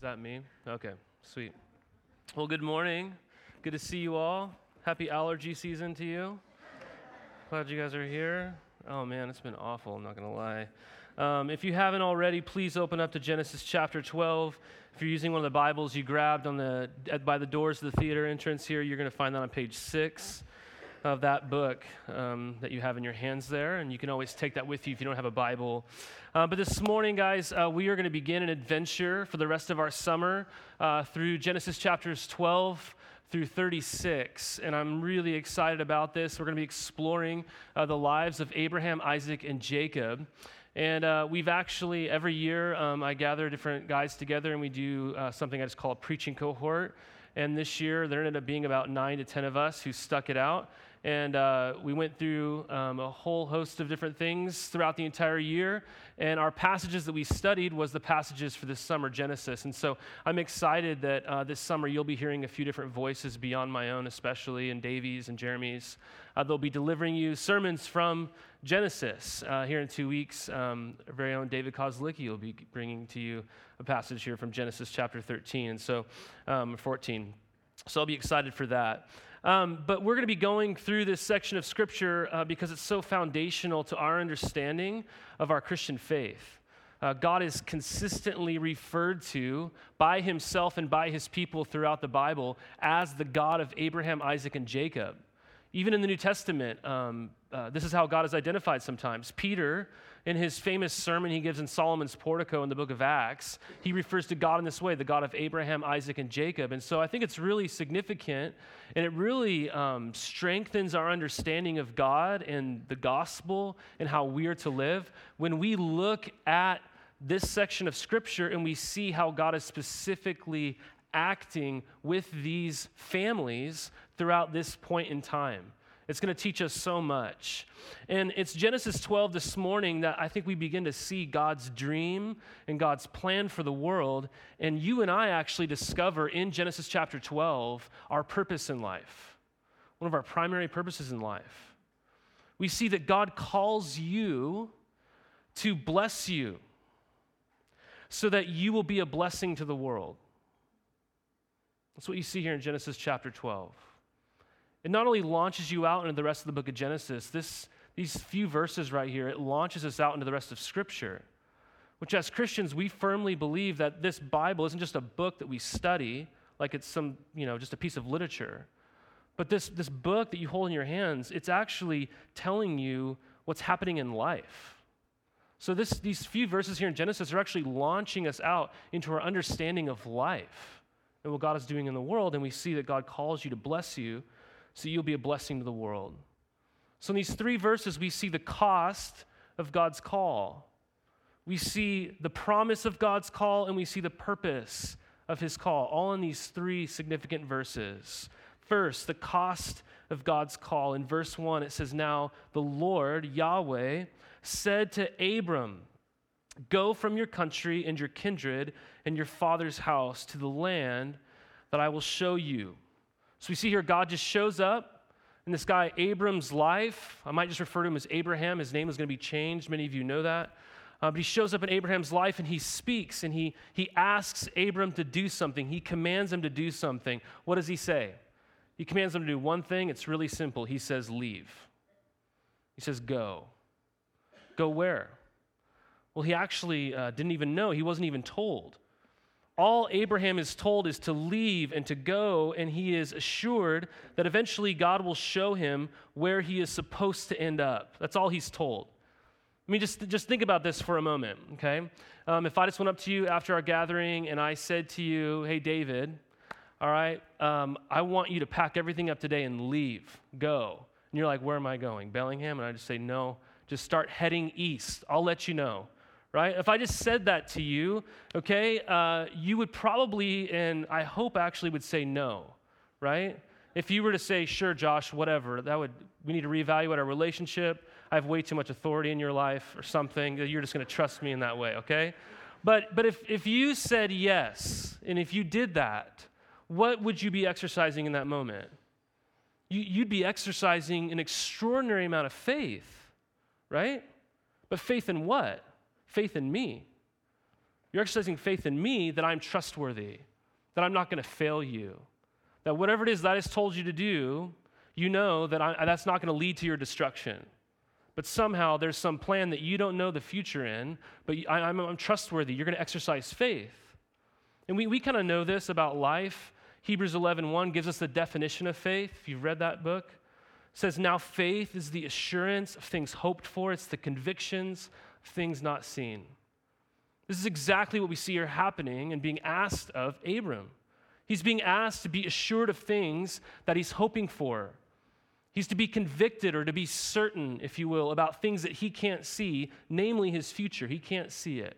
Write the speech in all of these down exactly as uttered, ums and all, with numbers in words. Is that me? Okay, sweet. Well, good morning. Good to see you all. Happy allergy season to you. Glad you guys are here. Oh man, it's been awful, I'm not going to lie. Um, if you haven't already, please open up to Genesis chapter twelve. If you're using one of the Bibles you grabbed on the by the doors of the theater entrance here, you're going to find that on page six of that book um, that you have in your hands there, and you can always take that with you if you don't have a Bible. Uh, but this morning, guys, uh, we are going to begin an adventure for the rest of our summer uh, through Genesis chapters twelve through thirty-six, and I'm really excited about this. We're going to be exploring uh, the lives of Abraham, Isaac, and Jacob. And uh, we've actually, every year, um, I gather different guys together, and we do uh, something I just call a preaching cohort. And this year, there ended up being about nine to ten of us who stuck it out. And uh, we went through um, a whole host of different things throughout the entire year. And our passages that we studied was the passages for this summer, Genesis. And so I'm excited that uh, this summer you'll be hearing a few different voices beyond my own, especially, and Davey's and Jeremy's. Uh, they'll be delivering you sermons from Genesis uh, here in two weeks. Um, our very own David Kozlicki will be bringing to you a passage here from Genesis chapter thirteen and so um, fourteen. So I'll be excited for that. Um, but we're going to be going through this section of Scripture uh, because it's so foundational to our understanding of our Christian faith. Uh, God is consistently referred to by himself and by his people throughout the Bible as the God of Abraham, Isaac, and Jacob. Even in the New Testament, um, uh, this is how God is identified sometimes. Peter, in his famous sermon he gives in Solomon's portico in the book of Acts, he refers to God in this way, the God of Abraham, Isaac, and Jacob. And so I think it's really significant, and it really um, strengthens our understanding of God and the gospel and how we are to live when we look at this section of Scripture and we see how God is specifically acting with these families throughout this point in time. It's going to teach us so much. And it's Genesis twelve this morning that I think we begin to see God's dream and God's plan for the world. And you and I actually discover in Genesis chapter twelve our purpose in life, one of our primary purposes in life. We see that God calls you to bless you so that you will be a blessing to the world. That's what you see here in Genesis chapter twelve. It not only launches you out into the rest of the book of Genesis, this, these few verses right here, it launches us out into the rest of Scripture, which as Christians, we firmly believe that this Bible isn't just a book that we study, like it's some, you know, just a piece of literature. But this, this book that you hold in your hands, it's actually telling you what's happening in life. So this, these few verses here in Genesis are actually launching us out into our understanding of life and what God is doing in the world, and we see that God calls you to bless you, so you'll be a blessing to the world. So in these three verses, we see the cost of God's call. We see the promise of God's call, and we see the purpose of his call, all in these three significant verses. First, the cost of God's call. In verse one, it says, "Now the Lord, Yahweh, said to Abram, 'Go from your country and your kindred and your father's house to the land that I will show you.'" So we see here God just shows up in this guy Abram's life. I might just refer to him as Abraham. His name is going to be changed. Many of you know that. Uh, but he shows up in Abraham's life, and he speaks, and he, he asks Abram to do something. He commands him to do something. What does he say? He commands him to do one thing. It's really simple. He says, leave. He says, go. Go where? Well, he actually uh, didn't even know. He wasn't even told. All Abraham is told is to leave and to go, and he is assured that eventually God will show him where he is supposed to end up. That's all he's told. I mean, just, just think about this for a moment, okay? Um, if I just went up to you after our gathering and I said to you, hey, David, all right, um, I want you to pack everything up today and leave, go. And you're like, where am I going, Bellingham? And I just say, no, just start heading east. I'll let you know. Right? If I just said that to you, okay, uh, you would probably, and I hope actually would say no, right? If you were to say, sure, Josh, whatever, that would, we need to reevaluate our relationship. I have way too much authority in your life or something. You're just going to trust me in that way, okay? But but if, if you said yes, and if you did that, what would you be exercising in that moment? You, you'd be exercising an extraordinary amount of faith, right? But faith in what? Faith in me. You're exercising faith in me that I'm trustworthy, that I'm not going to fail you, that whatever it is that I just told you to do, you know that I, that's not going to lead to your destruction. But somehow there's some plan that you don't know the future in, but I, I'm, I'm trustworthy. You're going to exercise faith. And we, we kind of know this about life. Hebrews eleven one gives us the definition of faith. If you've read that book, it says, now faith is the assurance of things hoped for. It's the convictions of things not seen. This is exactly what we see here happening and being asked of Abram. He's being asked to be assured of things that he's hoping for. He's to be convicted or to be certain, if you will, about things that he can't see, namely his future. He can't see it.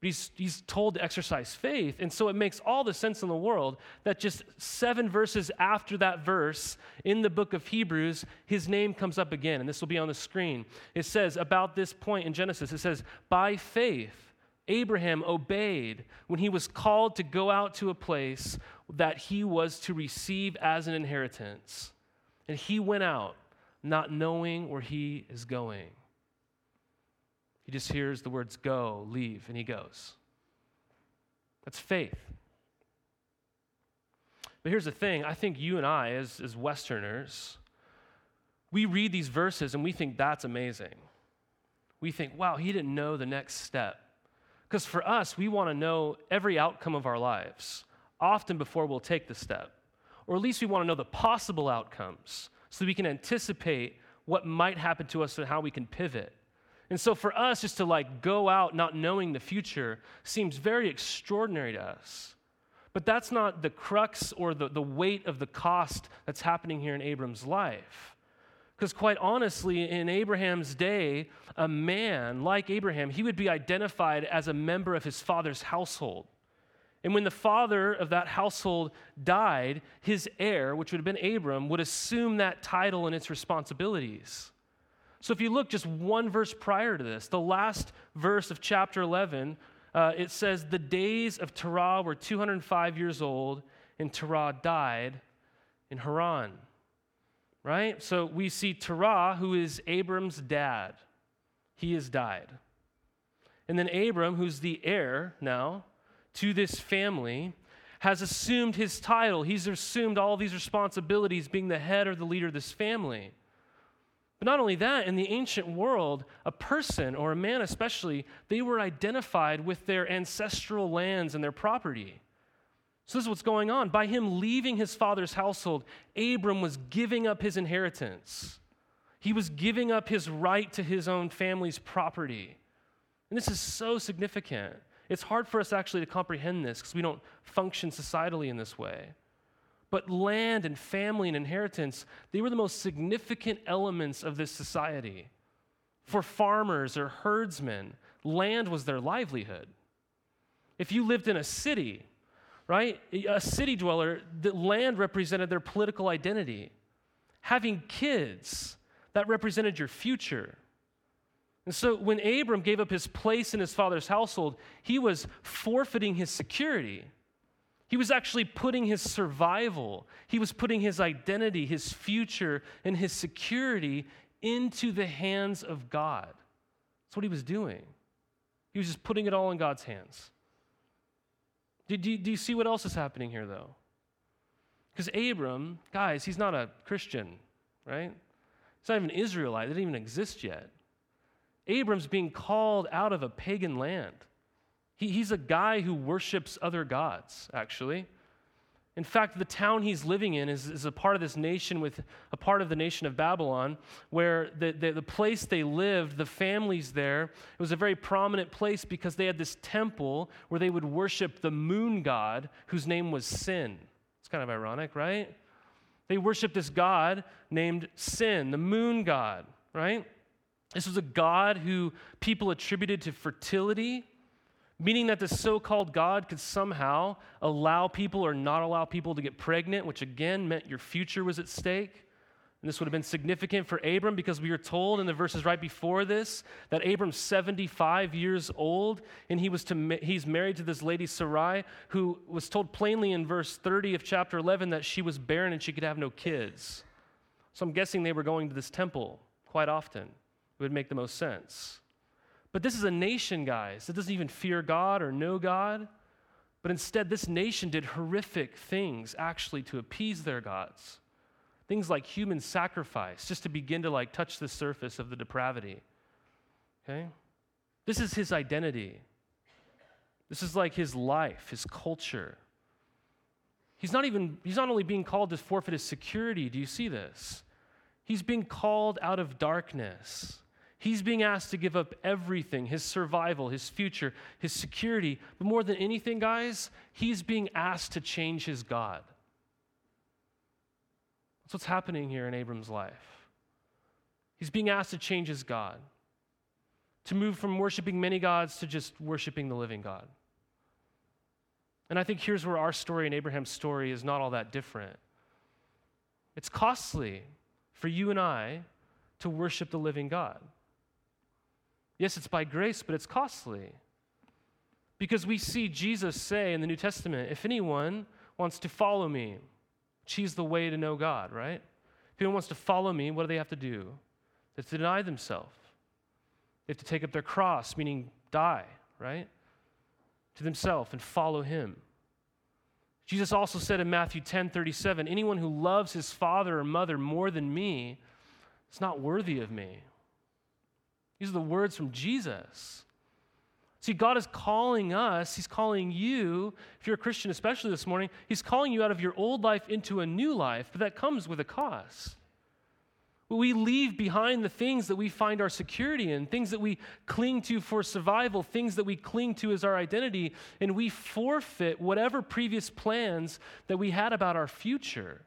But he's, he's told to exercise faith, and so it makes all the sense in the world that just seven verses after that verse in the book of Hebrews, his name comes up again, and this will be on the screen. It says about this point in Genesis, it says, by faith, Abraham obeyed when he was called to go out to a place that he was to receive as an inheritance. And he went out, not knowing where he is going. He just hears the words, go, leave, and he goes. That's faith. But here's the thing. I think you and I, as, as Westerners, we read these verses and we think that's amazing. We think, wow, he didn't know the next step. Because for us, we want to know every outcome of our lives, often before we'll take the step. Or at least we want to know the possible outcomes so that we can anticipate what might happen to us and how we can pivot. And so for us, just to like go out not knowing the future seems very extraordinary to us. But that's not the crux or the, the weight of the cost that's happening here in Abram's life. Because quite honestly, in Abraham's day, a man like Abraham, he would be identified as a member of his father's household. And when the father of that household died, his heir, which would have been Abram, would assume that title and its responsibilities. So if you look just one verse prior to this, the last verse of chapter eleven, uh, it says, the days of Terah were two hundred five years old, and Terah died in Haran. Right? So we see Terah, who is Abram's dad. He has died. And then Abram, who's the heir now to this family, has assumed his title. He's assumed all these responsibilities, being the head or the leader of this family. But not only that, in the ancient world, a person, or a man especially, they were identified with their ancestral lands and their property. So this is what's going on. By him leaving his father's household, Abram was giving up his inheritance. He was giving up his right to his own family's property. And this is so significant. It's hard for us actually to comprehend this because we don't function societally in this way. But land and family and inheritance, they were the most significant elements of this society. For farmers or herdsmen, land was their livelihood. If you lived in a city, right? A city dweller, the land represented their political identity. Having kids, that represented your future. And so when Abram gave up his place in his father's household, he was forfeiting his security. He was actually putting his survival, he was putting his identity, his future, and his security into the hands of God. That's what he was doing. He was just putting it all in God's hands. Do, do, do you see what else is happening here, though? Because Abram, guys, he's not a Christian, right? He's not even an Israelite. They didn't even exist yet. Abram's being called out of a pagan land. He, he's a guy who worships other gods, actually. In fact, the town he's living in is, is a part of this nation with a part of the nation of Babylon, where the, the, the place they lived, the families there, it was a very prominent place because they had this temple where they would worship the moon god whose name was Sin. It's kind of ironic, right? They worshiped this god named Sin, the moon god, right? This was a god who people attributed to fertility, meaning that the so-called God could somehow allow people or not allow people to get pregnant, which again meant your future was at stake. And this would have been significant for Abram because we are told in the verses right before this that Abram's seventy-five years old and he was to he's married to this lady Sarai, who was told plainly in verse thirty of chapter eleven that she was barren and she could have no kids. So I'm guessing they were going to this temple quite often. It would make the most sense. But this is a nation, guys, that doesn't even fear God or know God. But instead, this nation did horrific things, actually, to appease their gods. Things like human sacrifice, just to begin to, like, touch the surface of the depravity. Okay? This is his identity. This is, like, his life, his culture. He's not even, he's not only being called to forfeit his security. Do you see this? He's being called out of darkness. He's being asked to give up everything, his survival, his future, his security. But more than anything, guys, he's being asked to change his God. That's what's happening here in Abram's life. He's being asked to change his God, to move from worshiping many gods to just worshiping the living God. And I think here's where our story and Abraham's story is not all that different. It's costly for you and I to worship the living God. Yes, it's by grace, but it's costly. Because we see Jesus say in the New Testament, if anyone wants to follow me, choose the way to know God, right? If anyone wants to follow me, what do they have to do? They have to deny themselves. They have to take up their cross, meaning die, right? To themselves and follow him. Jesus also said in Matthew ten thirty-seven, anyone who loves his father or mother more than me is not worthy of me. These are the words from Jesus. See, God is calling us, he's calling you, if you're a Christian especially this morning, he's calling you out of your old life into a new life, but that comes with a cost. We leave behind the things that we find our security in, things that we cling to for survival, things that we cling to as our identity, and we forfeit whatever previous plans that we had about our future.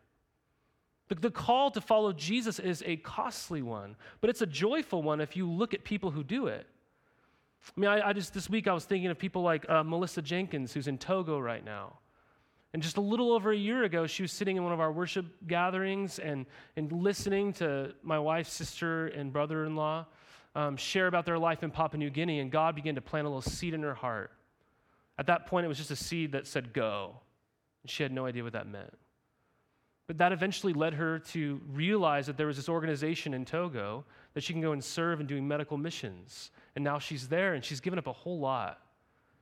The, the call to follow Jesus is a costly one, but it's a joyful one if you look at people who do it. I mean, I, I just, this week I was thinking of people like uh, Melissa Jenkins, who's in Togo right now. And just a little over a year ago, she was sitting in one of our worship gatherings and, and listening to my wife's sister and brother-in-law um, share about their life in Papua New Guinea, and God began to plant a little seed in her heart. At that point, it was just a seed that said, go. And she had no idea what that meant. But that eventually led her to realize that there was this organization in Togo that she can go and serve in doing medical missions. And now she's there, and she's given up a whole lot.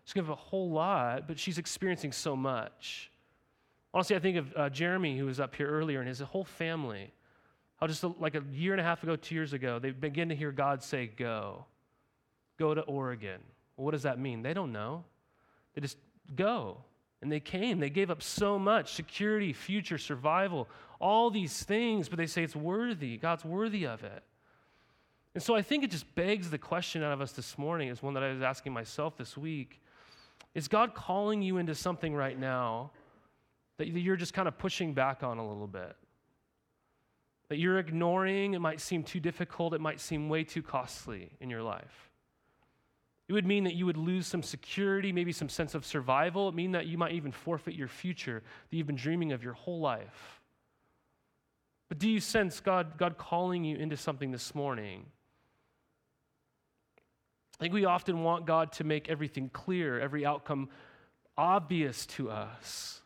She's given up a whole lot, but she's experiencing so much. Honestly, I think of uh, Jeremy, who was up here earlier, and his whole family. How just a, like a year and a half ago, two years ago, they began to hear God say, go. Go to Oregon. Well, what does that mean? They don't know. They just go. And they came. They gave up so much, security, future, survival, all these things, but they say it's worthy. God's worthy of it. And so I think it just begs the question out of us this morning, is one that I was asking myself this week. Is God calling you into something right now that you're just kind of pushing back on a little bit, that you're ignoring? It might seem too difficult. It might seem way too costly in your life. It would mean that you would lose some security, maybe some sense of survival. It would mean that you might even forfeit your future that you've been dreaming of your whole life. But do you sense God, God calling you into something this morning? I think we often want God to make everything clear, every outcome obvious to us.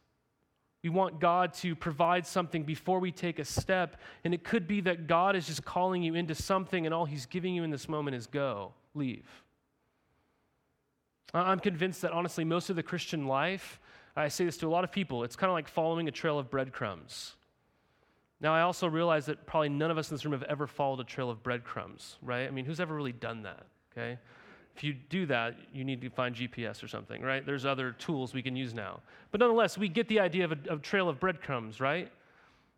We want God to provide something before we take a step, and it could be that God is just calling you into something, and all he's giving you in this moment is go, leave. I'm convinced that, honestly, most of the Christian life, I say this to a lot of people, it's kind of like following a trail of breadcrumbs. Now, I also realize that probably none of us in this room have ever followed a trail of breadcrumbs, right? I mean, who's ever really done that, okay? If you do that, you need to find G P S or something, right? There's other tools we can use now. But nonetheless, we get the idea of a, a trail of breadcrumbs, right?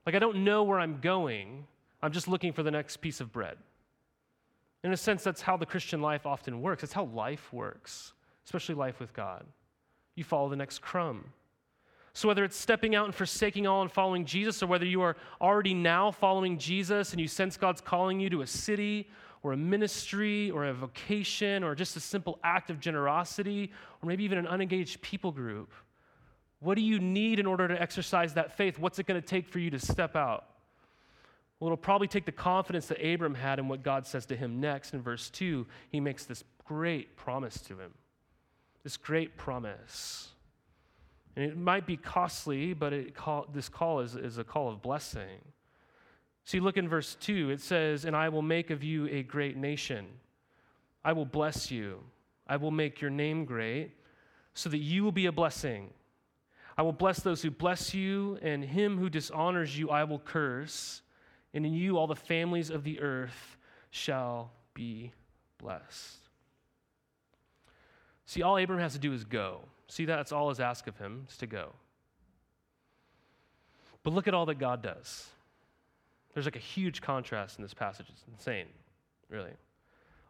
Like, I don't know where I'm going. I'm just looking for the next piece of bread. In a sense, that's how the Christian life often works. That's how life works, especially life with God. You follow the next crumb. So whether it's stepping out and forsaking all and following Jesus, or whether you are already now following Jesus and you sense God's calling you to a city or a ministry, or a vocation, or just a simple act of generosity, or maybe even an unengaged people group. What do you need in order to exercise that faith? What's it going to take for you to step out? Well, it'll probably take the confidence that Abram had in what God says to him next. In verse two, he makes this great promise to him, this great promise. And it might be costly, but it call, this call is, is a call of blessing. See, look in verse two. It says, and I will make of you a great nation. I will bless you. I will make your name great so that you will be a blessing. I will bless those who bless you, and him who dishonors you I will curse, and in you all the families of the earth shall be blessed. See, all Abram has to do is go. See, that's all is asked of him, is to go. But look at all that God does. There's like a huge contrast in this passage. It's insane, really.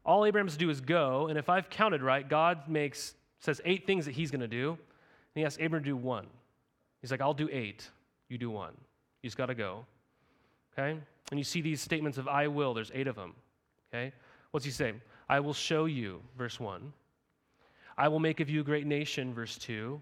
All Abraham has to do is go, and if I've counted right, God makes says eight things that he's going to do, and he asks Abraham to do one. He's like, I'll do eight, you do one. You just got to go, okay? And you see these statements of I will, there's eight of them, okay? What's he say? I will show you, verse one. I will make of you a great nation, verse two.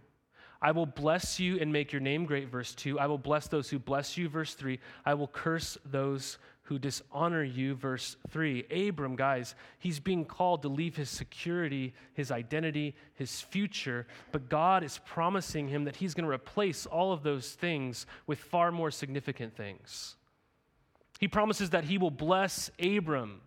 I will bless you and make your name great, verse two. I will bless those who bless you, verse three. I will curse those who dishonor you, verse three. Abram, guys, he's being called to leave his security, his identity, his future, but God is promising him that he's going to replace all of those things with far more significant things. He promises that he will bless Abram.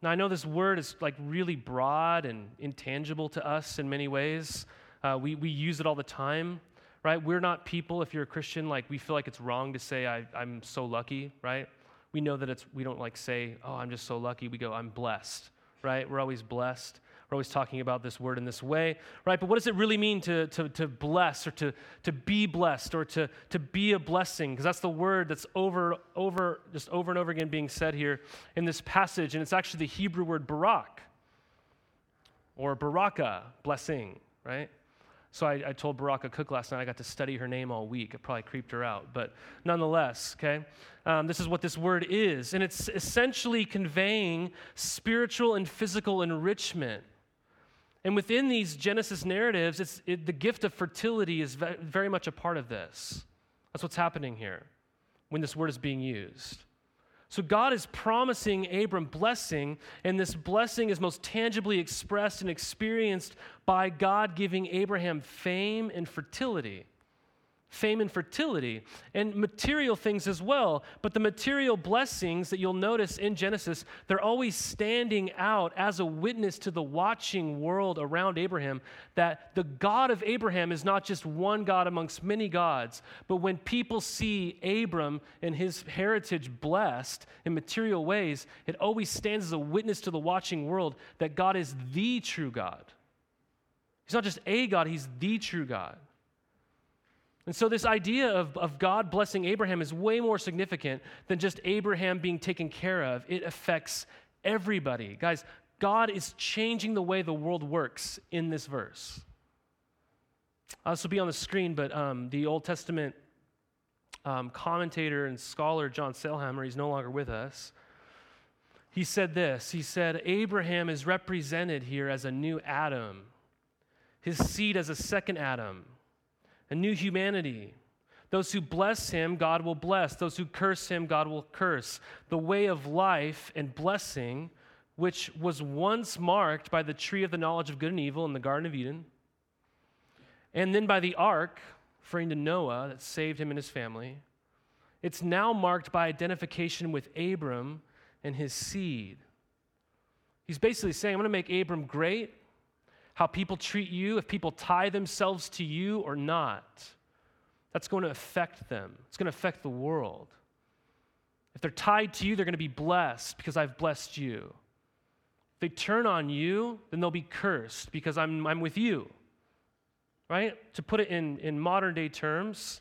Now, I know this word is like really broad and intangible to us in many ways. Uh, we, we use it all the time, right? We're not people, if you're a Christian, like we feel like it's wrong to say I, I'm so lucky, right? We know that it's, we don't like say, oh, I'm just so lucky. We go, I'm blessed, right? We're always blessed. We're always talking about this word in this way, right? But what does it really mean to to, to bless or to, to be blessed or to, to be a blessing? Because that's the word that's over, over, just over and over again being said here in this passage. And it's actually the Hebrew word barak or baraka, blessing, right? So I, I told Baraka Cook last night I got to study her name all week. It probably creeped her out, but nonetheless, okay? Um, this is what this word is, and it's essentially conveying spiritual and physical enrichment. And within these Genesis narratives, it's it, the gift of fertility is ve- very much a part of this. That's what's happening here when this word is being used. So God is promising Abram blessing, and this blessing is most tangibly expressed and experienced by God giving Abraham fame and fertility. Fame and fertility, and material things as well. But the material blessings that you'll notice in Genesis, they're always standing out as a witness to the watching world around Abraham that the God of Abraham is not just one God amongst many gods, but when people see Abram and his heritage blessed in material ways, it always stands as a witness to the watching world that God is the true God. He's not just a God, he's the true God. And so this idea of, of God blessing Abraham is way more significant than just Abraham being taken care of. It affects everybody. Guys, God is changing the way the world works in this verse. Uh, this will be on the screen, but um, the Old Testament um, commentator and scholar John Sailhammer, he's no longer with us, he said this. He said, Abraham is represented here as a new Adam, his seed as a second Adam, a new humanity. Those who bless him, God will bless. Those who curse him, God will curse. The way of life and blessing, which was once marked by the tree of the knowledge of good and evil in the Garden of Eden, and then by the ark, referring to Noah, that saved him and his family, it's now marked by identification with Abram and his seed. He's basically saying, I'm going to make Abram great. How people treat you, if people tie themselves to you or not, that's going to affect them. It's going to affect the world. If they're tied to you, they're going to be blessed because I've blessed you. If they turn on you, then they'll be cursed because I'm I'm with you, right? To put it in, in modern day terms,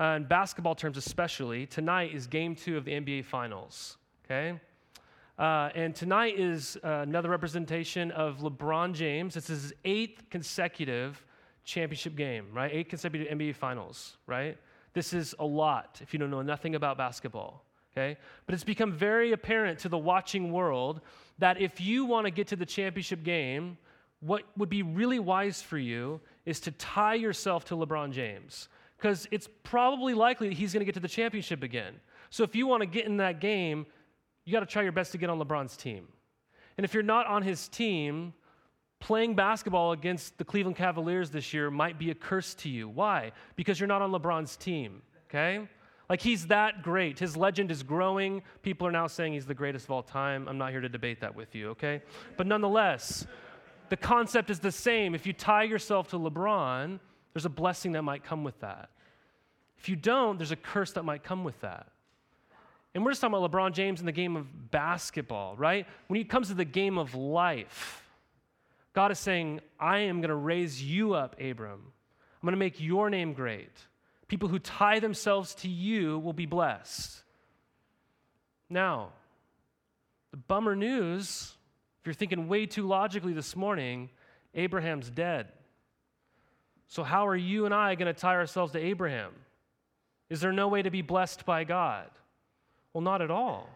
uh, in basketball terms especially, tonight is game two of the N B A Finals, okay? Uh, and tonight is uh, another representation of LeBron James. It's his eighth consecutive championship game, right? Eight consecutive N B A Finals, right? This is a lot if you don't know nothing about basketball, okay? But it's become very apparent to the watching world that if you want to get to the championship game, what would be really wise for you is to tie yourself to LeBron James because it's probably likely that he's going to get to the championship again. So if you want to get in that game, you got to try your best to get on LeBron's team. And if you're not on his team, playing basketball against the Cleveland Cavaliers this year might be a curse to you. Why? Because you're not on LeBron's team, okay? Like, he's that great. His legend is growing. People are now saying he's the greatest of all time. I'm not here to debate that with you, okay? But nonetheless, the concept is the same. If you tie yourself to LeBron, there's a blessing that might come with that. If you don't, there's a curse that might come with that. And we're just talking about LeBron James in the game of basketball, right? When it comes to the game of life, God is saying, I am going to raise you up, Abram. I'm going to make your name great. People who tie themselves to you will be blessed. Now, the bummer news, if you're thinking way too logically this morning, Abraham's dead. So how are you and I going to tie ourselves to Abraham? Is there no way to be blessed by God? Well, not at all.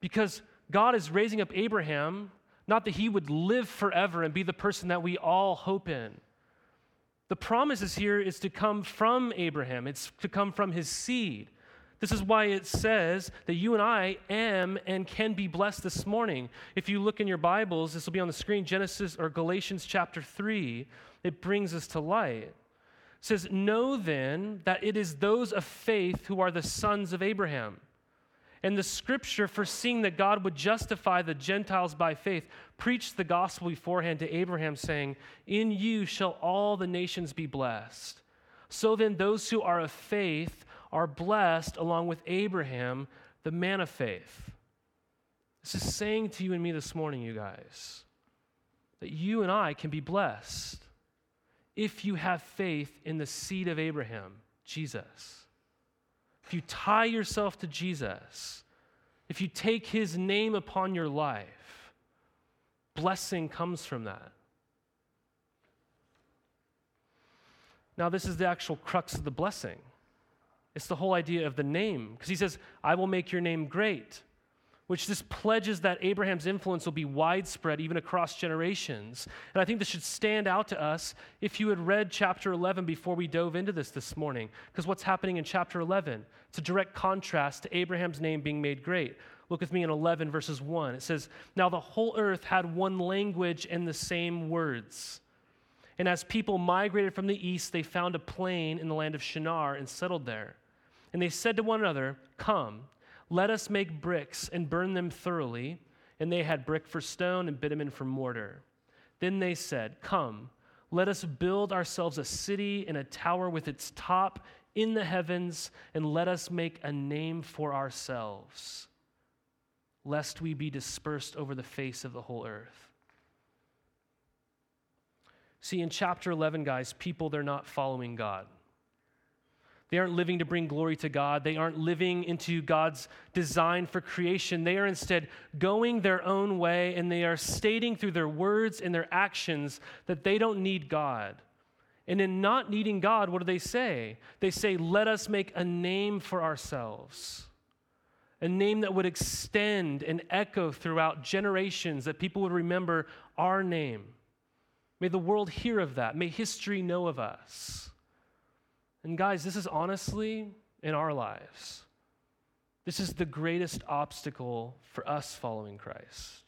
Because God is raising up Abraham, not that he would live forever and be the person that we all hope in. The promises here is to come from Abraham. It's to come from his seed. This is why it says that you and I am and can be blessed this morning. If you look in your Bibles, this will be on the screen, Genesis or Galatians chapter three, it brings us to light. It says, know then that it is those of faith who are the sons of Abraham. And the scripture, foreseeing that God would justify the Gentiles by faith, preached the gospel beforehand to Abraham, saying, in you shall all the nations be blessed. So then those who are of faith are blessed along with Abraham, the man of faith. This is saying to you and me this morning, you guys, that you and I can be blessed if you have faith in the seed of Abraham, Jesus. If you tie yourself to Jesus, if you take his name upon your life, blessing comes from that. Now, this is the actual crux of the blessing. It's the whole idea of the name, because he says, I will make your name great, which this pledges that Abraham's influence will be widespread even across generations. And I think this should stand out to us if you had read chapter eleven before we dove into this this morning, because what's happening in chapter eleven? It's a direct contrast to Abraham's name being made great. Look with me in eleven verses one. It says, now the whole earth had one language and the same words. And as people migrated from the east, they found a plain in the land of Shinar and settled there. And they said to one another, come, let us make bricks and burn them thoroughly. And they had brick for stone and bitumen for mortar. Then they said, come, let us build ourselves a city and a tower with its top in the heavens, and let us make a name for ourselves, lest we be dispersed over the face of the whole earth. See, in chapter eleven, guys, people, they're not following God. They aren't living to bring glory to God. They aren't living into God's design for creation. They are instead going their own way, and they are stating through their words and their actions that they don't need God. And in not needing God, what do they say? They say, let us make a name for ourselves, a name that would extend and echo throughout generations, that people would remember our name. May the world hear of that. May history know of us. And guys, this is honestly in our lives. This is the greatest obstacle for us following Christ,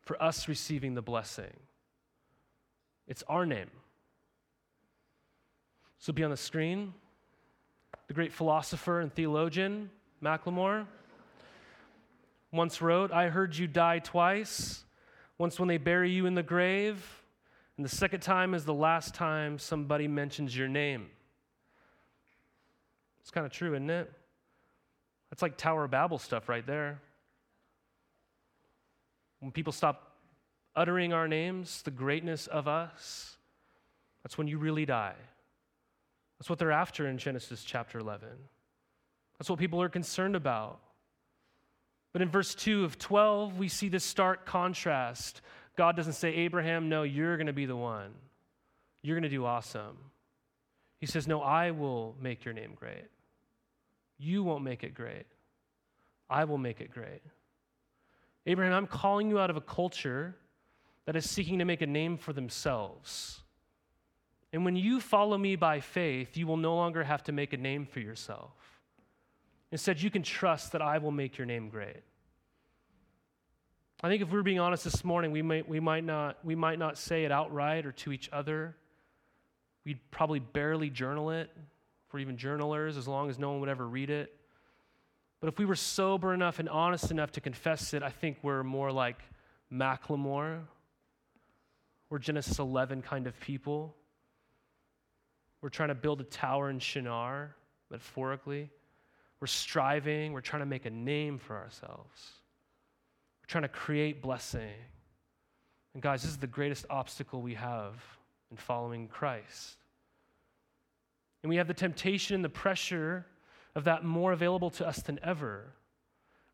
for us receiving the blessing. It's our name. This will be on the screen. The great philosopher and theologian, Macklemore, once wrote, I heard you die twice, once when they bury you in the grave, and the second time is the last time somebody mentions your name. It's kind of true, isn't it? That's like Tower of Babel stuff right there. When people stop uttering our names, the greatness of us, that's when you really die. That's what they're after in Genesis chapter eleven. That's what people are concerned about. But in verse two of twelve, we see this stark contrast. God doesn't say, Abraham, no, you're going to be the one. You're going to do awesome. He says, no, I will make your name great. You won't make it great. I will make it great. Abraham, I'm calling you out of a culture that is seeking to make a name for themselves. And when you follow me by faith, you will no longer have to make a name for yourself. Instead, you can trust that I will make your name great. I think if we're being honest this morning, we might, we might not, we might not say it outright or to each other. We'd probably barely journal it. for even journalers, as long as no one would ever read it. But if we were sober enough and honest enough to confess it, I think we're more like Macklemore or Genesis eleven kind of people. We're trying to build a tower in Shinar, metaphorically. We're striving. We're trying to make a name for ourselves. We're trying to create blessing. And guys, this is the greatest obstacle we have in following Christ. And we have the temptation and the pressure of that more available to us than ever.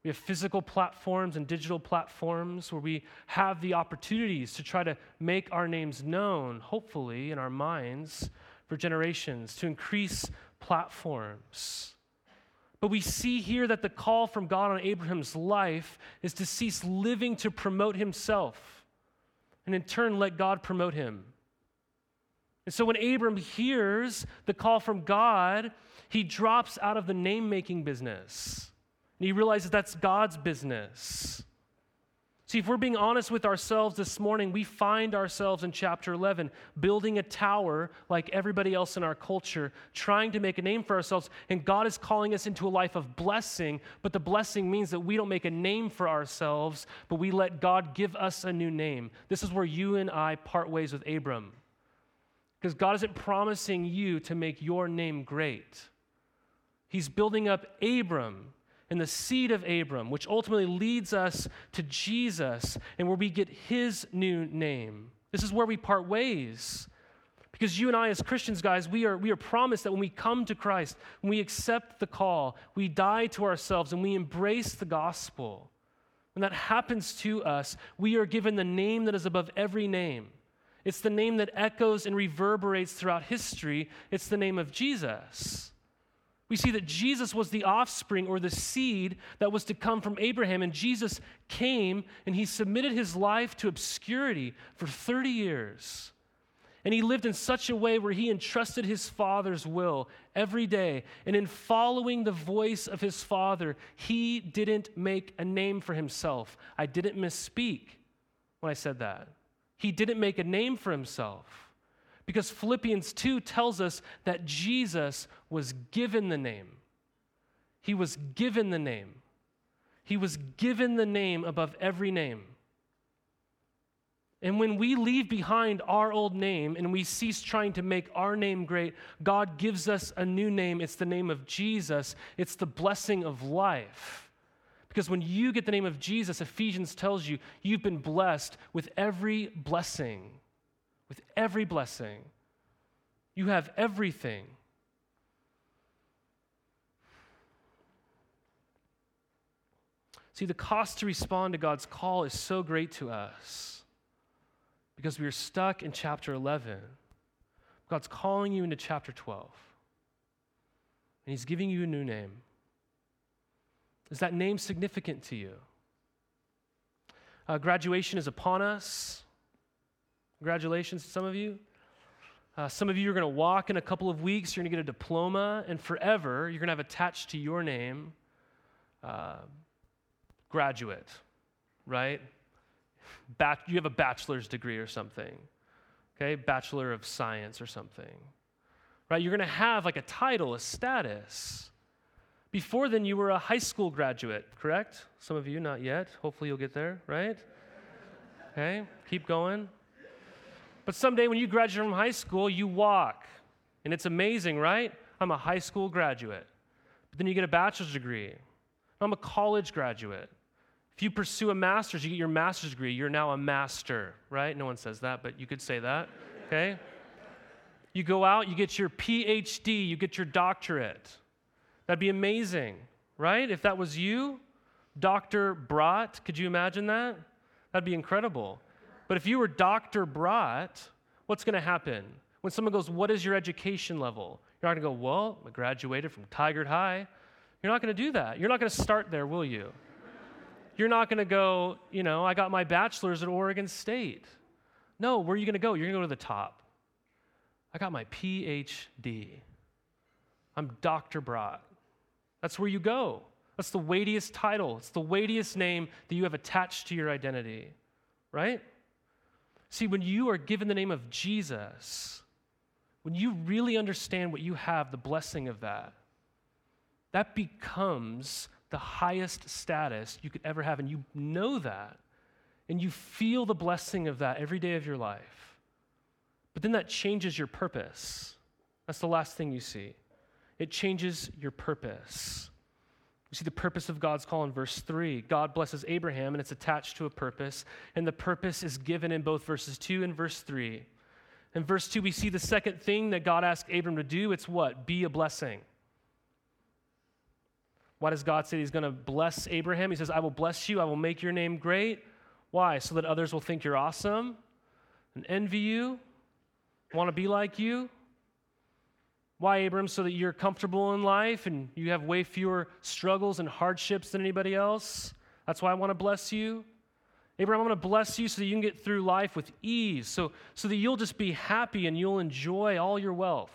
We have physical platforms and digital platforms where we have the opportunities to try to make our names known, hopefully, in our minds for generations, to increase platforms. But we see here that the call from God on Abraham's life is to cease living to promote himself, and in turn let God promote him. And so when Abram hears the call from God, he drops out of the name-making business, and he realizes that's God's business. See, if we're being honest with ourselves this morning, we find ourselves in chapter eleven, building a tower like everybody else in our culture, trying to make a name for ourselves, and God is calling us into a life of blessing, but the blessing means that we don't make a name for ourselves, but we let God give us a new name. This is where you and I part ways with Abram, because God isn't promising you to make your name great. He's building up Abram and the seed of Abram, which ultimately leads us to Jesus and where we get his new name. This is where we part ways. Because you and I as Christians, guys, we are, we are promised that when we come to Christ, when we accept the call, we die to ourselves and we embrace the gospel. When that happens to us, we are given the name that is above every name. It's the name that echoes and reverberates throughout history. It's the name of Jesus. We see that Jesus was the offspring or the seed that was to come from Abraham, and Jesus came and he submitted his life to obscurity for thirty years. And he lived in such a way where he entrusted his Father's will every day. And in following the voice of his Father, he didn't make a name for himself. I didn't misspeak when I said that. He didn't make a name for himself. Because Philippians two tells us that Jesus was given the name. He was given the name. He was given the name above every name. And when we leave behind our old name and we cease trying to make our name great, God gives us a new name. It's the name of Jesus. It's the blessing of life. Because when you get the name of Jesus, Ephesians tells you, you've been blessed with every blessing. With every blessing, you have everything. See, the cost to respond to God's call is so great to us because we are stuck in chapter eleven. God's calling you into chapter twelve, and he's giving you a new name. Is that name significant to you? Uh, graduation is upon us. Congratulations to some of you. Uh, some of you are going to walk in a couple of weeks. You're going to get a diploma, and forever you're going to have attached to your name, uh, graduate, right? Bac- you have a bachelor's degree or something, okay? Bachelor of Science or something, right? You're going to have like a title, a status. Before then, you were a high school graduate, correct? Some of you, not yet. Hopefully you'll get there, right? Okay, keep going. But someday when you graduate from high school, you walk. And it's amazing, right? I'm a high school graduate. But then you get a bachelor's degree. I'm a college graduate. If you pursue a master's, you get your master's degree. You're now a master, right? No one says that, but you could say that, okay? You go out, you get your P H D, you get your doctorate. That'd be amazing, right? If that was you, Doctor Brat, could you imagine that? That'd be incredible. But if you were Doctor Brat, what's going to happen? When someone goes, what is your education level? You're not going to go, well, I graduated from Tigard High. You're not going to do that. You're not going to start there, will you? You're not going to go, you know, I got my bachelor's at Oregon State. No, where are you going to go? You're going to go to the top. I got my P H D. I'm Doctor Brat. That's where you go. That's the weightiest title. It's the weightiest name that you have attached to your identity, right? See, when you are given the name of Jesus, when you really understand what you have, the blessing of that, that becomes the highest status you could ever have, and you know that, and you feel the blessing of that every day of your life. But then that changes your purpose. That's the last thing you see. It changes your purpose. You see the purpose of God's call in verse three. God blesses Abraham, and it's attached to a purpose, and the purpose is given in both verses two and verse three. In verse two, we see the second thing that God asked Abram to do. It's what? Be a blessing. Why does God say he's going to bless Abraham? He says, I will bless you. I will make your name great. Why? So that others will think you're awesome and envy you, want to be like you. Why, Abram? So that you're comfortable in life and you have way fewer struggles and hardships than anybody else. That's why I want to bless you. Abraham, I'm going to bless you so that you can get through life with ease, so, so that you'll just be happy and you'll enjoy all your wealth.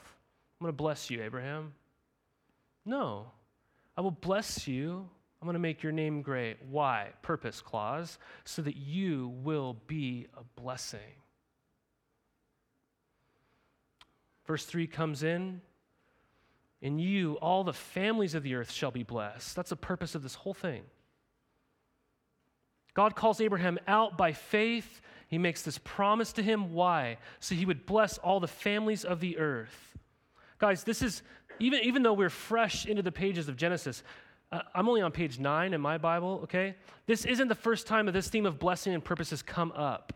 I'm going to bless you, Abraham. No, I will bless you. I'm going to make your name great. Why? Purpose clause. So that you will be a blessing. Verse three comes in. In you, all the families of the earth shall be blessed. That's the purpose of this whole thing. God calls Abraham out by faith. He makes this promise to him. Why? So he would bless all the families of the earth. Guys, this is, even, even though we're fresh into the pages of Genesis, uh, I'm only on page nine in my Bible, okay? This isn't the first time that this theme of blessing and purpose has come up,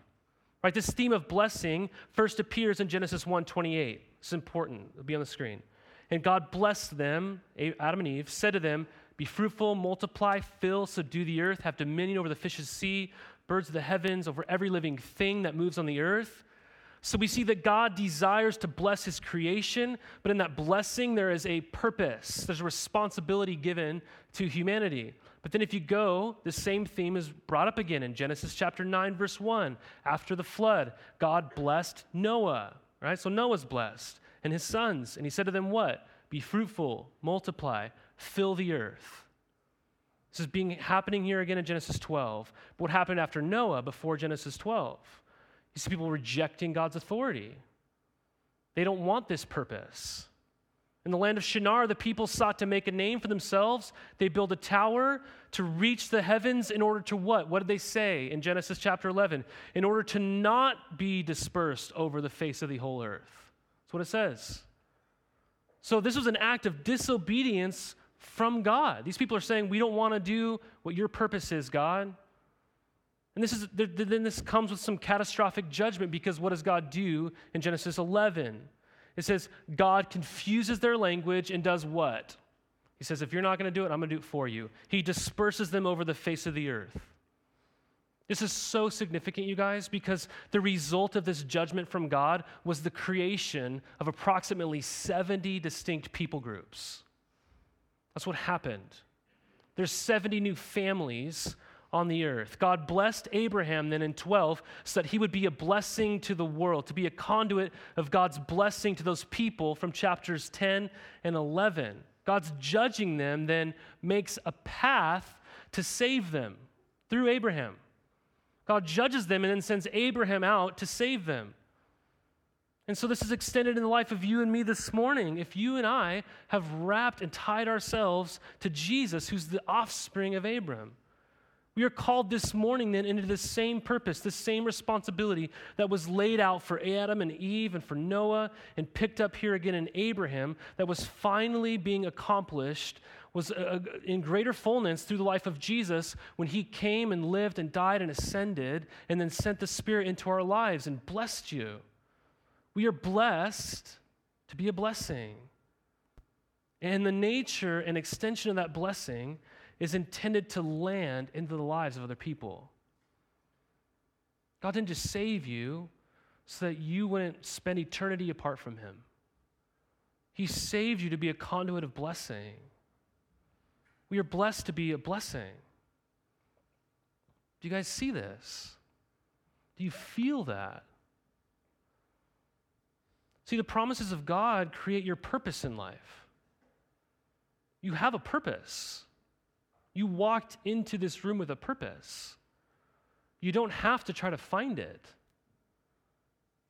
right? This theme of blessing first appears in Genesis one twenty-eight. It's important. It'll be on the screen. And God blessed them, Adam and Eve, said to them, be fruitful, multiply, fill, subdue the earth, have dominion over the fish of the sea, birds of the heavens, over every living thing that moves on the earth. So we see that God desires to bless his creation, but in that blessing there is a purpose. There's a responsibility given to humanity. But then if you go, the same theme is brought up again in Genesis chapter nine, verse one. After the flood, God blessed Noah, right? So Noah's blessed and his sons. And he said to them what? Be fruitful, multiply, fill the earth. This is being happening here again in Genesis twelve. But what happened after Noah before Genesis twelve? You see people rejecting God's authority. They don't want this purpose. In the land of Shinar, the people sought to make a name for themselves. They built a tower to reach the heavens in order to what? What did they say in Genesis chapter eleven? In order to not be dispersed over the face of the whole earth. That's what it says. So this was an act of disobedience from God. These people are saying, we don't want to do what your purpose is, God. And this is then this comes with some catastrophic judgment, because what does God do in Genesis eleven? It says, God confuses their language and does what? He says, if you're not going to do it, I'm going to do it for you. He disperses them over the face of the earth. This is so significant, you guys, because the result of this judgment from God was the creation of approximately seventy distinct people groups. That's what happened. There's seventy new families on the earth. God blessed Abraham then in twelve so that he would be a blessing to the world, to be a conduit of God's blessing to those people from chapters ten and eleven. God's judging them then makes a path to save them through Abraham. God judges them and then sends Abraham out to save them. And so this is extended in the life of you and me this morning. If you and I have wrapped and tied ourselves to Jesus, who's the offspring of Abram, we are called this morning then into the same purpose, the same responsibility that was laid out for Adam and Eve and for Noah and picked up here again in Abraham, that was finally being accomplished was in greater fullness through the life of Jesus when he came and lived and died and ascended and then sent the Spirit into our lives and blessed you. We are blessed to be a blessing. And the nature and extension of that blessing is intended to land into the lives of other people. God didn't just save you so that you wouldn't spend eternity apart from him. He saved you to be a conduit of blessing. We are blessed to be a blessing. Do you guys see this? Do you feel that? See, the promises of God create your purpose in life. You have a purpose. You walked into this room with a purpose. You don't have to try to find it.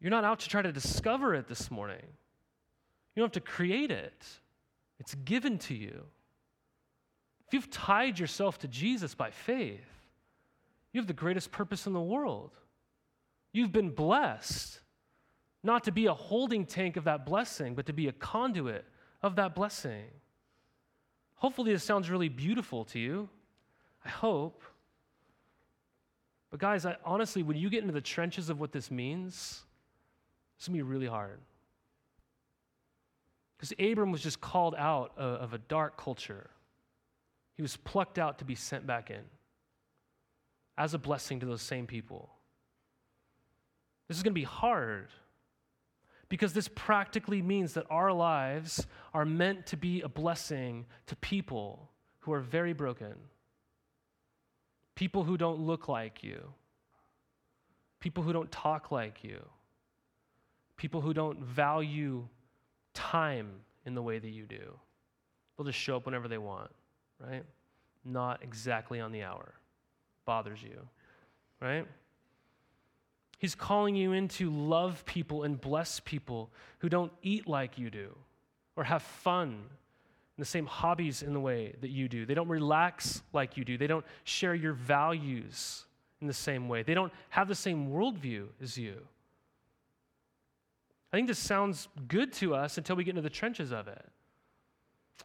You're not out to try to discover it this morning. You don't have to create it. It's given to you. If you've tied yourself to Jesus by faith, you have the greatest purpose in the world. You've been blessed, not to be a holding tank of that blessing, but to be a conduit of that blessing. Hopefully this sounds really beautiful to you. I hope. But guys, I, honestly, when you get into the trenches of what this means, it's going to be really hard. Because Abram was just called out of, of a dark culture. He was plucked out to be sent back in as a blessing to those same people. This is going to be hard because this practically means that our lives are meant to be a blessing to people who are very broken, people who don't look like you, people who don't talk like you, people who don't value time in the way that you do. They'll just show up whenever they want, right? Not exactly on the hour. Bothers you, right? He's calling you in to love people and bless people who don't eat like you do or have fun and the same hobbies in the way that you do. They don't relax like you do. They don't share your values in the same way. They don't have the same worldview as you. I think this sounds good to us until we get into the trenches of it.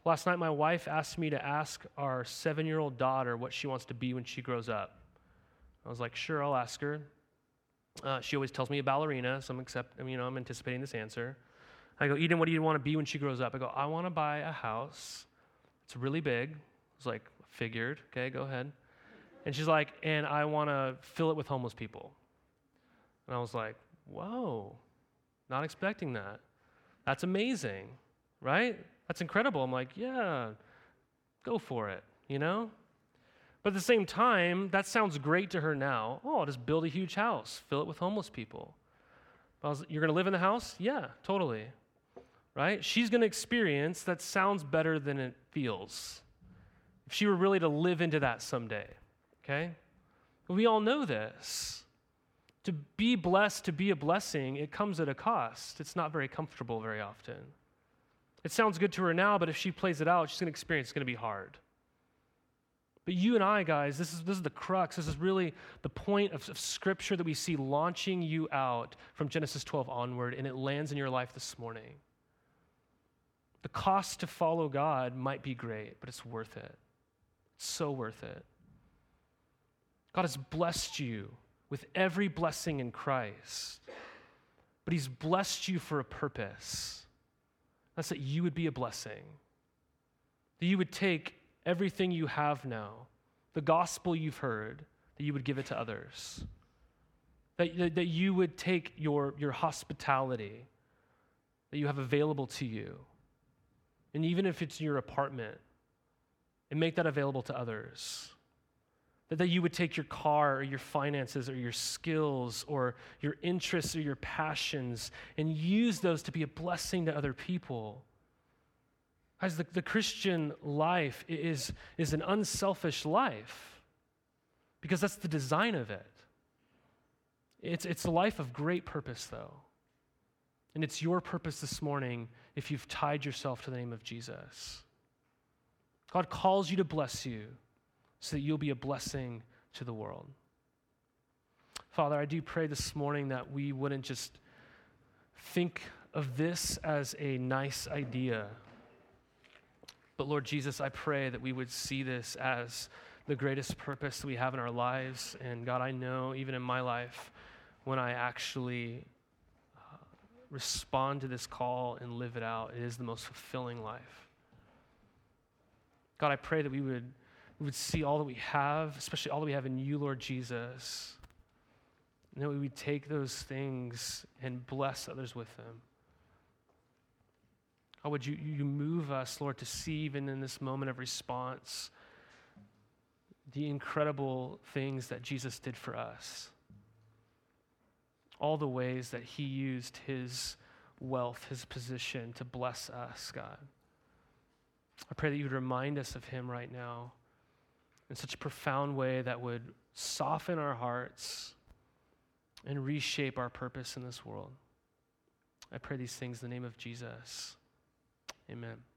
Last night, my wife asked me to ask our seven-year-old daughter what she wants to be when she grows up. I was like, sure, I'll ask her. Uh, she always tells me a ballerina, so I'm, accept, you know, I'm anticipating this answer. I go, Eden, what do you want to be when she grows up? I go, I want to buy a house. It's really big. I was like, figured. Okay, go ahead. And she's like, and I want to fill it with homeless people. And I was like, whoa, not expecting that. That's amazing, right? That's incredible. I'm like, yeah, go for it, you know? But at the same time, that sounds great to her now. Oh, I'll just build a huge house, fill it with homeless people. I was, you're going to live in the house? Yeah, totally, right? She's going to experience that sounds better than it feels if she were really to live into that someday, okay? We all know this. To be blessed, to be a blessing, it comes at a cost. It's not very comfortable very often. It sounds good to her now, but if she plays it out, she's going to experience it's going to be hard. But you and I, guys, this is this is the crux. This is really the point of, of Scripture that we see launching you out from Genesis twelve onward, and it lands in your life this morning. The cost to follow God might be great, but it's worth it. It's so worth it. God has blessed you with every blessing in Christ, but he's blessed you for a purpose. That's that you would be a blessing. That you would take everything you have now, the gospel you've heard, that you would give it to others. That, that, that you would take your, your hospitality that you have available to you, and even if it's in your apartment, and make that available to others. That, that you would take your car or your finances or your skills or your interests or your passions and use those to be a blessing to other people. Guys, the, the Christian life is, is an unselfish life because that's the design of it. It's, it's a life of great purpose, though. And it's your purpose this morning if you've tied yourself to the name of Jesus. God calls you to bless you, so that you'll be a blessing to the world. Father, I do pray this morning that we wouldn't just think of this as a nice idea. But Lord Jesus, I pray that we would see this as the greatest purpose that we have in our lives. And God, I know even in my life, when I actually uh, respond to this call and live it out, it is the most fulfilling life. God, I pray that we would We would see all that we have, especially all that we have in you, Lord Jesus. And that we would take those things and bless others with them. How would you, you move us, Lord, to see even in this moment of response the incredible things that Jesus did for us. All the ways that he used his wealth, his position to bless us, God. I pray that you would remind us of him right now in such a profound way that would soften our hearts and reshape our purpose in this world. I pray these things in the name of Jesus. Amen.